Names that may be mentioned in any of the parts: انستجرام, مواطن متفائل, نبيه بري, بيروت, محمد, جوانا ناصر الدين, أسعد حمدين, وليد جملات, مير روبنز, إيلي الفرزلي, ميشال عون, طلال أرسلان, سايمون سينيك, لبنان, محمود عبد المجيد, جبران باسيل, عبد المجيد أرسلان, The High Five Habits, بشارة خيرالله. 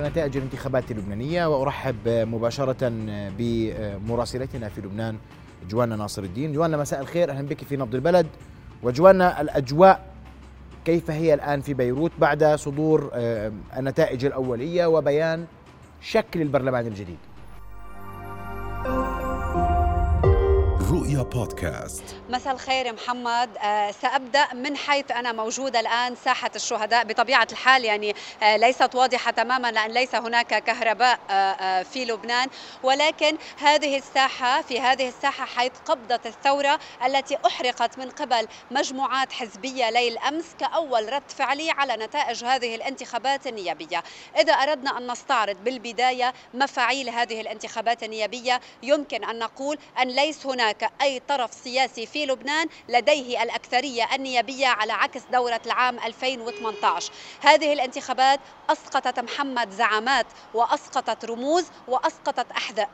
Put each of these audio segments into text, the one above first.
نتائج الانتخابات اللبنانية، وأرحب مباشرة بمراسلتنا في لبنان جوانا ناصر الدين. جوانا مساء الخير، أهلا بك في نبض البلد. وجوانا، الأجواء كيف هي الآن في بيروت بعد صدور النتائج الأولية وبيان شكل البرلمان الجديد؟ رؤيا بودكاست. مساء الخير محمد. سأبدأ من حيث أنا موجودة الآن، ساحة الشهداء. بطبيعة الحال يعني ليست واضحة تماما لأن ليس هناك كهرباء في لبنان، ولكن هذه الساحة، في هذه الساحة حيث قبضت الثورة التي أحرقت من قبل مجموعات حزبية ليل أمس كأول رد فعلي على نتائج هذه الانتخابات النيابية. إذا أردنا أن نستعرض بالبداية مفاعيل هذه الانتخابات النيابية، يمكن أن نقول أن ليس هناك أي طرف سياسي في لبنان لديه الأكثرية النيابية على عكس دورة العام 2018. هذه الانتخابات أسقطت محمد زعامات وأسقطت رموز وأسقطت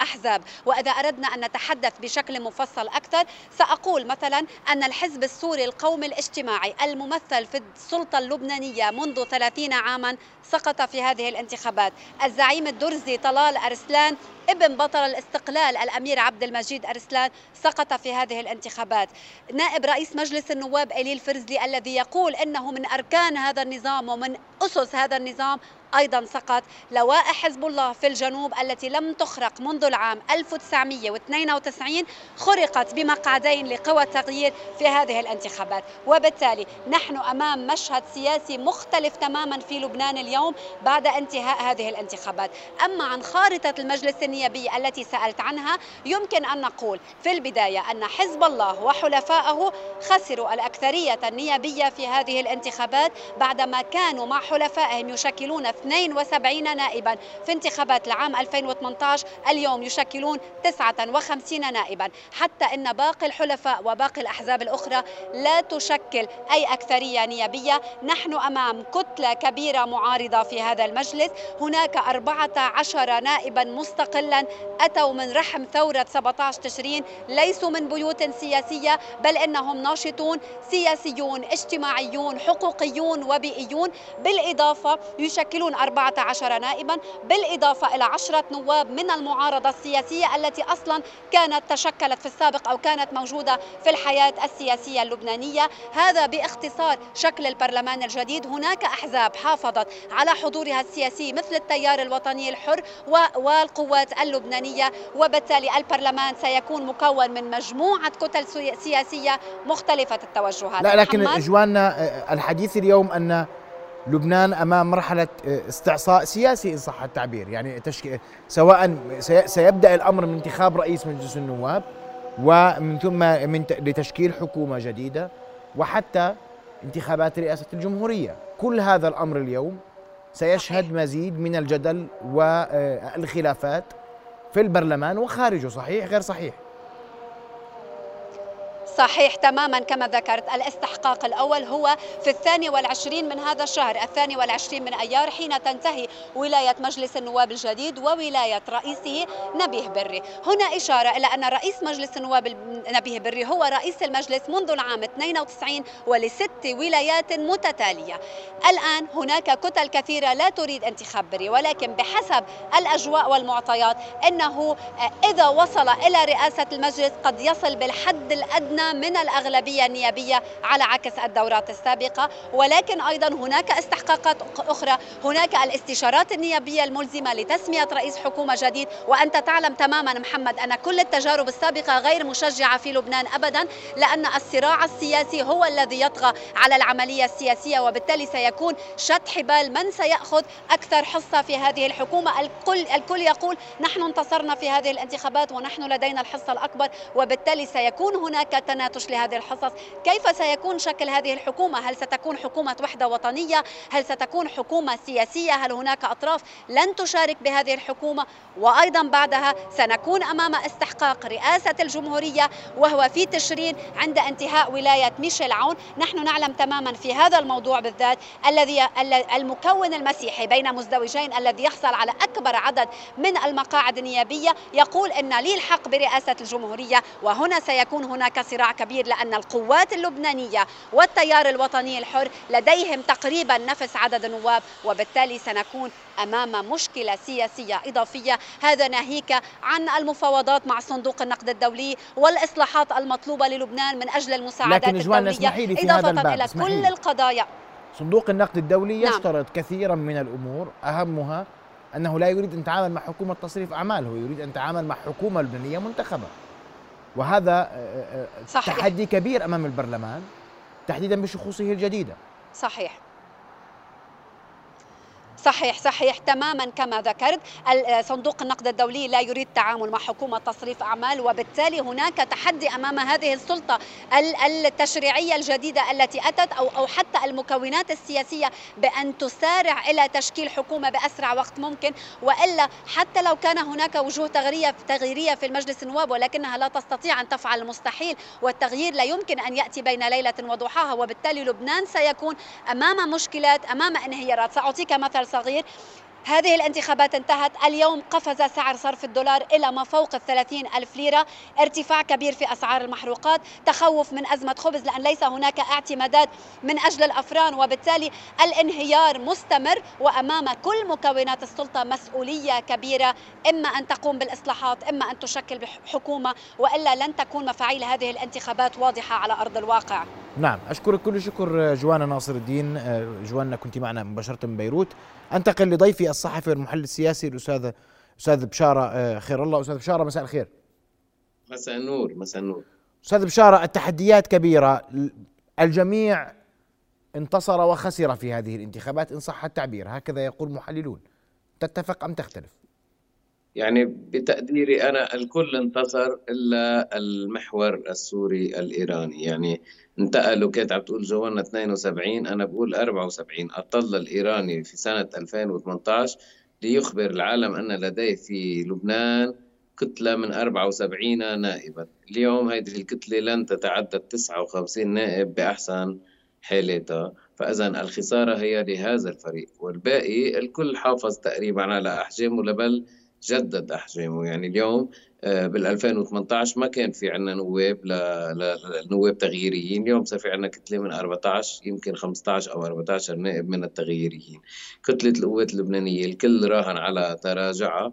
أحزاب. وإذا أردنا أن نتحدث بشكل مفصل أكثر، سأقول مثلا أن الحزب السوري القومي الاجتماعي الممثل في السلطة اللبنانية منذ 30 عاما سقط في هذه الانتخابات. الزعيم الدرزي طلال أرسلان ابن بطل الاستقلال الأمير عبد المجيد أرسلان سقط في هذه الانتخابات. نائب رئيس مجلس النواب إيلي الفرزلي الذي يقول إنه من أركان هذا النظام ومن أسس هذا النظام أيضا سقط. لوائح حزب الله في الجنوب التي لم تخرق منذ العام 1992 خرقت بمقعدين لقوى التغيير في هذه الانتخابات. وبالتالي نحن أمام مشهد سياسي مختلف تماما في لبنان اليوم بعد انتهاء هذه الانتخابات. أما عن خارطة المجلس النيابي التي سألت عنها، يمكن أن نقول في البداية أن حزب الله وحلفائه خسروا الأكثرية النيابية في هذه الانتخابات بعدما كانوا مع حلفائهم يشكلون 72 نائبا في انتخابات العام 2018، اليوم يشكلون 59 نائبا، حتى ان باقي الحلفاء وباقي الاحزاب الاخرى لا تشكل اي اكثرية نيابية. نحن امام كتلة كبيرة معارضة في هذا المجلس. هناك 14 نائبا مستقلا اتوا من رحم ثورة 17 تشرين، ليسوا من بيوت سياسية، بل انهم ناشطون سياسيون اجتماعيون حقوقيون وبيئيون. بالاضافة يشكلون 14 نائبا، بالإضافة إلى 10 نواب من المعارضة السياسية التي أصلا كانت تشكلت في السابق أو كانت موجودة في الحياة السياسية اللبنانية. هذا باختصار شكل البرلمان الجديد. هناك أحزاب حافظت على حضورها السياسي مثل التيار الوطني الحر والقوات اللبنانية، وبالتالي البرلمان سيكون مكون من مجموعة كتل سياسية مختلفة التوجهات. لا، لكن جوانا الحديث اليوم أن لبنان أمام مرحلة استعصاء سياسي إن صح التعبير، يعني سواء سيبدأ الأمر من انتخاب رئيس مجلس النواب ومن ثم لتشكيل حكومة جديدة وحتى انتخابات رئاسة الجمهورية. كل هذا الأمر اليوم سيشهد مزيد من الجدل والخلافات في البرلمان وخارجه. صحيح غير صحيح؟ صحيح تماما. كما ذكرت، الاستحقاق الأول هو في 22 من هذا الشهر، 22 من أيار، حين تنتهي ولاية مجلس النواب الجديد وولاية رئيسه نبيه بري. هنا إشارة إلى أن رئيس مجلس النواب نبيه بري هو رئيس المجلس منذ العام 92 ول6 ولايات متتالية. الآن هناك كتل كثيرة لا تريد انتخاب بري، ولكن بحسب الأجواء والمعطيات أنه إذا وصل إلى رئاسة المجلس قد يصل بالحد الأدنى من الأغلبية النيابية على عكس الدورات السابقة. ولكن أيضا هناك استحقاقات أخرى. هناك الاستشارات النيابية الملزمة لتسمية رئيس حكومة جديد، وأنت تعلم تماما محمد أن كل التجارب السابقة غير مشجعة في لبنان أبدا، لأن الصراع السياسي هو الذي يطغى على العملية السياسية، وبالتالي سيكون شد حبال من سيأخذ أكثر حصة في هذه الحكومة. الكل يقول نحن انتصرنا في هذه الانتخابات ونحن لدينا الحصة الأكبر، وبالتالي سيكون هناك تناتش لهذه الحصص. كيف سيكون شكل هذه الحكومة؟ هل ستكون حكومة وحدة وطنية؟ هل ستكون حكومة سياسية؟ هل هناك أطراف لن تشارك بهذه الحكومة؟ وأيضا بعدها سنكون أمام استحقاق رئاسة الجمهورية، وهو في تشرين عند انتهاء ولاية ميشال عون. نحن نعلم تماما في هذا الموضوع بالذات، الذي المكون المسيحي بين مزدوجين الذي يحصل على أكبر عدد من المقاعد النيابية يقول إن لي الحق برئاسة الجمهورية، وهنا سيكون هناك صراع بسرعة كبير، لأن القوات اللبنانية والتيار الوطني الحر لديهم تقريبا نفس عدد النواب، وبالتالي سنكون أمام مشكلة سياسية إضافية. هذا ناهيك عن المفاوضات مع صندوق النقد الدولي والإصلاحات المطلوبة للبنان من أجل المساعدات الدولية، إضافة إلى كل القضايا. صندوق النقد الدولي يشترط كثيرا من الأمور، أهمها أنه لا يريد أن يتعامل مع حكومة تصريف أعمال، هو يريد أن يتعامل مع حكومة لبنانية منتخبة، وهذا صحيح. تحدي كبير أمام البرلمان تحديدا بشخوصه الجديدة. صحيح صحيح صحيح تماما كما ذكرت، صندوق النقد الدولي لا يريد التعامل مع حكومة تصريف أعمال، وبالتالي هناك تحدي أمام هذه السلطة التشريعية الجديدة التي أتت أو حتى المكونات السياسية بأن تسارع إلى تشكيل حكومة بأسرع وقت ممكن، وإلا حتى لو كان هناك وجوه تغييرية في المجلس النواب ولكنها لا تستطيع أن تفعل المستحيل، والتغيير لا يمكن أن يأتي بين ليلة وضحاها، وبالتالي لبنان سيكون أمام مشكلات، أمام انهيارات. سأعطيك مثل صغير، هذه الانتخابات انتهت اليوم، قفز سعر صرف الدولار إلى ما فوق 30,000 ليرة، ارتفاع كبير في أسعار المحروقات، تخوف من أزمة خبز لأن ليس هناك اعتمادات من أجل الأفران، وبالتالي الانهيار مستمر. وأمام كل مكونات السلطة مسؤولية كبيرة، إما أن تقوم بالإصلاحات، إما أن تشكل حكومة، وإلا لن تكون مفاعيل هذه الانتخابات واضحة على أرض الواقع. نعم، أشكرك كل شكر جوانا ناصر الدين. جوانا كنت معنا مباشرة من بيروت. أنتقل لضيفي الصحفي والمحلل السياسي الأستاذ بشارة خيرالله. أستاذ بشارة، مساء الخير. مساء النور. مساء النور. أستاذ بشارة، التحديات كبيرة، الجميع انتصر وخسر في هذه الانتخابات إن صح التعبير، هكذا يقول محللون، تتفق أم تختلف؟ يعني بتقديري أنا الكل انتصر إلا المحور السوري الإيراني، يعني انتقلوا، كنت عم تقول جوانا 72، أنا بقول 74. أطل الإيراني في سنة 2018 ليخبر العالم أن لديه في لبنان كتلة من 74 نائبا، اليوم هذه الكتلة لن تتعدى 59 نائب بأحسن حالتها، فإذا الخسارة هي لهذا الفريق، والباقي الكل حافظ تقريبا على أحجامه، بل جدد أحجامه. يعني اليوم بال2018 ما كان في عندنا نواب لنواب تغييريين، اليوم صار في عندنا كتله من 14 يمكن 15 او 14 نائب من التغييريين. كتله القوات اللبنانيه الكل راهن على تراجعها،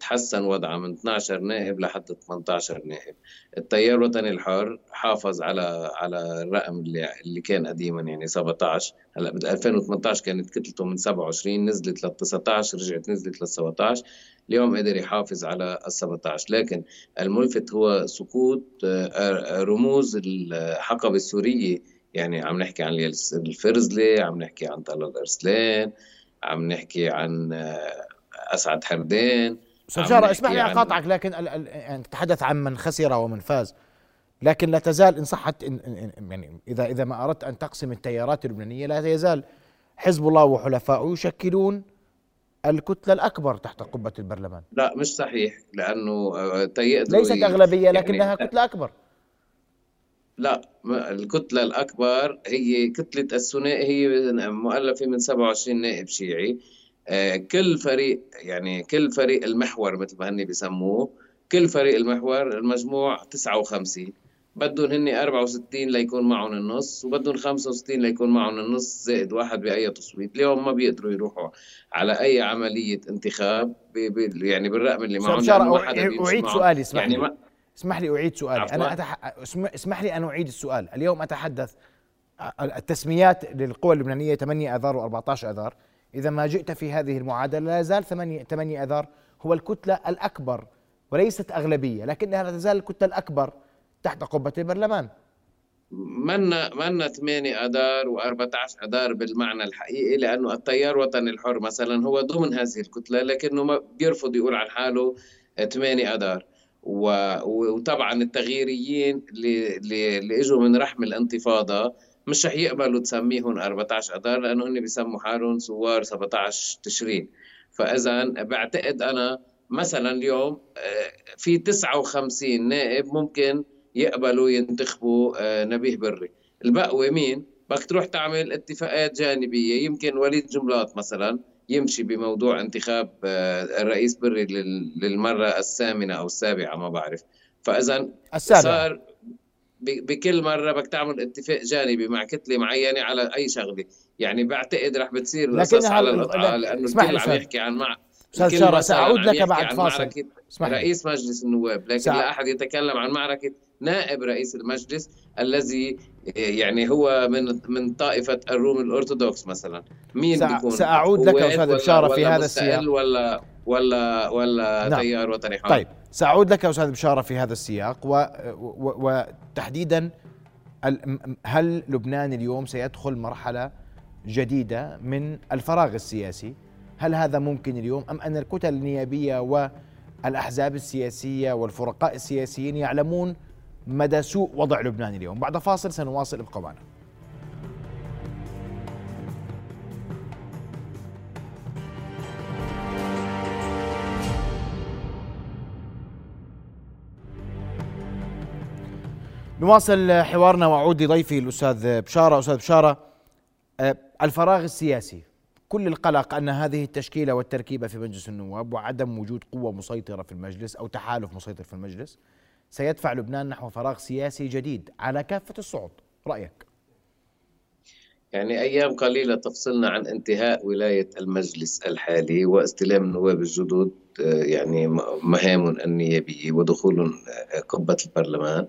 تحسن وضعها من 12 نائب لحد 18 نائب. التيار الوطني الحر حافظ على الرقم اللي كان قديما، يعني 17. هلا بال2018 كانت كتلته من 27، نزلت لل 19، رجعت نزلت لل 17، اليوم قدر يحافظ على ال 17. لكن الملفت هو سقوط رموز الحقبة السورية، يعني عم نحكي عن إيلي الفرزلي، عم نحكي عن طلال أرسلان، عم نحكي عن أسعد حمدين. سجارة، اسمح لي أقاطعك، لكن نتحدث عن من خسر ومن فاز، لكن لا تزال إن صحت، يعني إذا ما أردت أن تقسم التيارات اللبنانية، لا يزال حزب الله وحلفائه يشكلون الكتلة الأكبر تحت قبة البرلمان. لا مش صحيح، لأنه ليست أغلبية لكنها كتلة أكبر. لا، الكتلة الأكبر هي كتلة الثنائي، هي مؤلفة من 27 نائب شيعي. كل فريق، يعني كل فريق المحور مثل ما هن بيسموه، كل فريق المحور المجموع 59، بدهم هن 64 ليكون معهم النص، وبدهم 65 ليكون معهم النص زائد واحد بأي تصويت. اليوم ما بيقدروا يروحوا على أي عملية انتخاب يعني بالرقم اللي معهم. أعيد سؤالي، اسمح لي، يعني اسمح لي أعيد سؤالي. اسمح لي أن أعيد السؤال. اليوم أتحدث التسميات للقوى اللبنانية 8 آذار و14 آذار. إذا ما جئت في هذه المعادلة لا يزال 8 آذار هو الكتلة الأكبر، وليست أغلبية لكنها لا تزال الكتلة الأكبر تحت قبة البرلمان. منا 8 آذار و14 آذار بالمعنى الحقيقي، لأنه التيار الوطني الحر مثلا هو ضمن هذه الكتلة، لكنه ما بيرفض يقول عن حاله 8 آذار. وطبعا التغييريين اللي اجوا من رحم الانتفاضة مش رح يقبلوا تسميهم 14 آذار، لأنه هن بيسموا حالهم ثوار 17 تشرين. فإذا بعتقد أنا مثلا اليوم في 59 نائب ممكن يقبلوا ينتخبوا نبيه بري، البقوة مين؟ بدك تروح تعمل اتفاقات جانبية، يمكن وليد جملات مثلا يمشي بموضوع انتخاب الرئيس بري للمرة الثامنة أو السابعة، ما بعرف. فإذا صار بكل مرة بدك تعمل اتفاق جانبي مع كتلة معينة على أي شغلة، يعني بعتقد رح بتصير القصص على القطعة، لأنه الكل عم يحكي عن أستاذ شارع. سأعود لك بعد فاصل. رئيس مجلس النواب، لكن لا أحد يتكلم عن معركة نائب رئيس المجلس الذي يعني هو من طائفة الروم الأرثوذكس مثلا. مين بيكون؟ سأعود لك أستاذ بشارة في هذا السياق، ولا نعم. تيار وطني حر. طيب سأعود لك أستاذ بشارة في هذا السياق وتحديدا هل لبنان اليوم سيدخل مرحلة جديدة من الفراغ السياسي؟ هل هذا ممكن اليوم، أم أن الكتل النيابية والأحزاب السياسية والفرقاء السياسيين يعلمون مدى سوء وضع لبنان اليوم؟ بعد فاصل سنواصل، ابقوا معنا. نواصل حوارنا وأعود لضيفي الأستاذ بشارة. أستاذ بشارة، الفراغ السياسي، كل القلق أن هذه التشكيلة والتركيبة في مجلس النواب وعدم وجود قوة مسيطرة في المجلس أو تحالف مسيطر في المجلس سيدفع لبنان نحو فراغ سياسي جديد على كافة الصعود، رأيك؟ يعني أيام قليلة تفصلنا عن انتهاء ولاية المجلس الحالي واستلام النواب الجدد يعني مهام النيابية ودخول قبة البرلمان.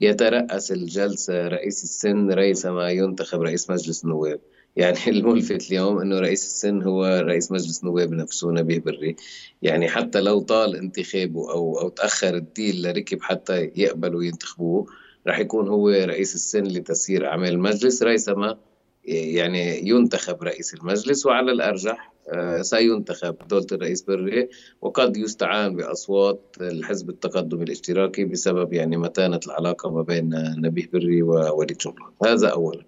يترأس الجلسة رئيس السن ريثما ينتخب رئيس مجلس النواب. يعني الملفت اليوم أنه رئيس السن هو رئيس مجلس النواب نفسه نبيه بري، يعني حتى لو طال انتخابه أو تأخر الديل لركب حتى يقبلوا ينتخبوه، رح يكون هو رئيس السن لتسيير أعمال المجلس ريثما يعني ينتخب رئيس المجلس. وعلى الأرجح سينتخب دولة الرئيس بري، وقد يستعان بأصوات الحزب التقدم الاشتراكي بسبب يعني متانة العلاقة ما بين نبيه بري ووليد جملات. هذا أولا.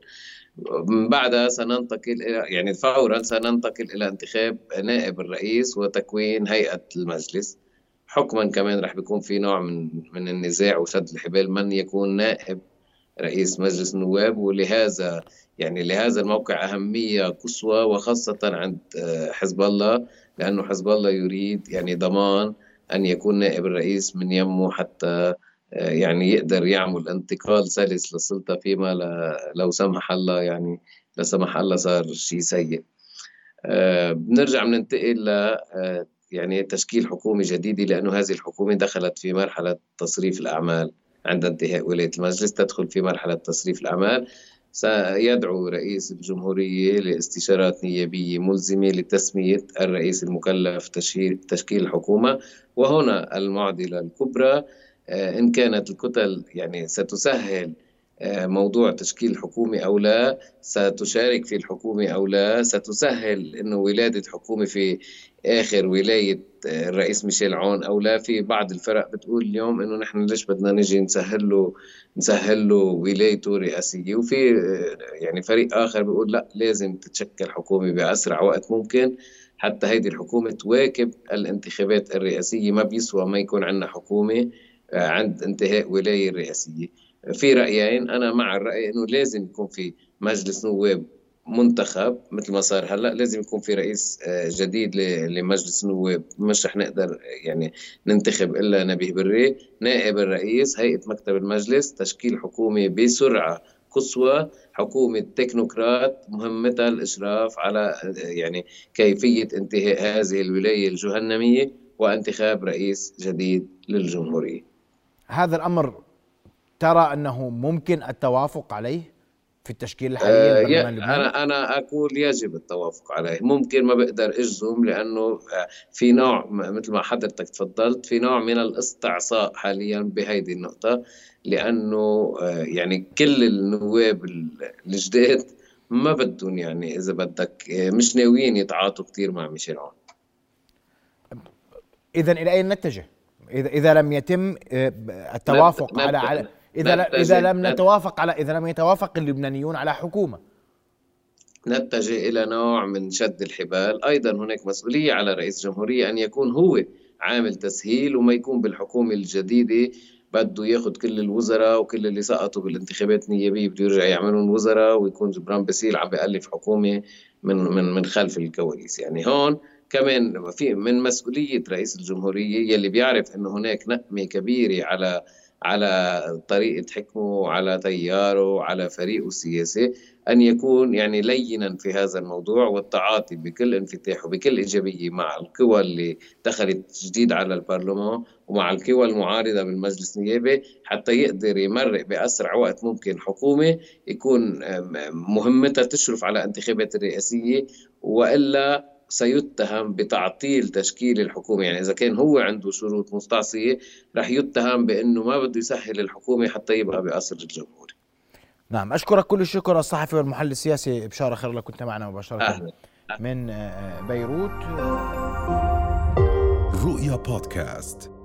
من بعدها سننتقل يعني فورا سننتقل إلى انتخاب نائب الرئيس وتكوين هيئة المجلس. حكما كمان رح بيكون في نوع من النزاع وشد الحبال من يكون نائب رئيس مجلس النواب، ولهذا يعني لهذا الموقع أهمية قصوى، وخاصة عند حزب الله، لأنه حزب الله يريد يعني ضمان أن يكون نائب الرئيس من يمه حتى يعني يقدر يعمل انتقال سلس للسلطة، فيما لو سمح الله يعني لا سمح الله صار شيء سيء. بنرجع بننتقل ل يعني تشكيل حكومة جديدة، لأنه هذه الحكومة دخلت في مرحلة تصريف الأعمال. عند انتهاء ولاية المجلس تدخل في مرحلة تصريف الأعمال. سيدعو رئيس الجمهورية لاستشارات نيابية ملزمة لتسمية الرئيس المكلف تشكيل الحكومة، وهنا المعضلة الكبرى. إن كانت الكتل يعني ستسهل موضوع تشكيل الحكومة أو لا، ستشارك في الحكومة أو لا، ستسهل إنه ولادة حكومة في آخر ولاية الرئيس ميشال عون أو لا. في بعض الفرق بتقول اليوم إنه نحن ليش بدنا نجي نسهل له ولايته رئاسية، وفي يعني فريق آخر بيقول لا، لازم تتشكل حكومة بأسرع وقت ممكن حتى هيدي الحكومة تواكب الانتخابات الرئاسية. ما بيسوى ما يكون عندنا حكومة عند انتهاء ولاية رئاسية. في رأيين، أنا مع الرأي إنه لازم يكون في مجلس نواب منتخب مثل ما صار هلا، لازم يكون في رئيس جديد لمجلس النواب، مش رح نقدر يعني ننتخب إلا نبيه بري. نائب الرئيس، هيئة مكتب المجلس، تشكيل حكومة بسرعة قصوى، حكومة تكنوقراط مهمتها الإشراف على يعني كيفية انتهاء هذه الولاية الجهنمية وانتخاب رئيس جديد للجمهورية. هذا الأمر ترى أنه ممكن التوافق عليه في التشكيل الحالي لبرلمان لبنان؟ أنا أقول يجب التوافق عليه. ممكن ما بقدر أجزم، لأنه في نوع مثل ما حضرتك تفضلت، في نوع من الاستعصاء حاليا بهيدي النقطة، لأنه يعني كل النواب الجداد ما بدهم يعني إذا بدك مش ناويين يتعاطوا كثير مع ميشال عون. إذا إلى أين نتجه؟ إذا لم يتم التوافق على إذا لم يتوافق اللبنانيون على حكومة، نتجه إلى نوع من شد الحبال. أيضا هناك مسؤولية على رئيس الجمهورية أن يكون هو عامل تسهيل، وما يكون بالحكومة الجديدة بده ياخذ كل الوزراء وكل اللي سقطوا بالانتخابات النيابية بده يرجع يعملون وزراء، ويكون جبران باسيل عم بيألف حكومة من خلف الكواليس. يعني هون كمان في من مسؤولية رئيس الجمهورية يلي بيعرف أنه هناك نقمة كبيرة على على طريقة حكمه، على تياره، على فريقه السياسي، أن يكون يعني لينا في هذا الموضوع، والتعاطي بكل انفتاح وبكل إيجابية مع القوى اللي دخلت جديد على البرلمان ومع القوى المعارضة بالمجلس النيابي، حتى يقدر يمرق بأسرع وقت ممكن حكومة يكون مهمتها تشرف على انتخابات الرئاسية، وإلا سيتهم بتعطيل تشكيل الحكومة. يعني إذا كان هو عنده شروط مستعصية رح يتهم بأنه ما بده يسهل الحكومة حتى يبقى بأسر الجمهوري. نعم، أشكرك كل الشكر الصحفي والمحلل السياسي بشارة خيرالله، كنت معنا مباشرة من بيروت. رؤيا بودكاست.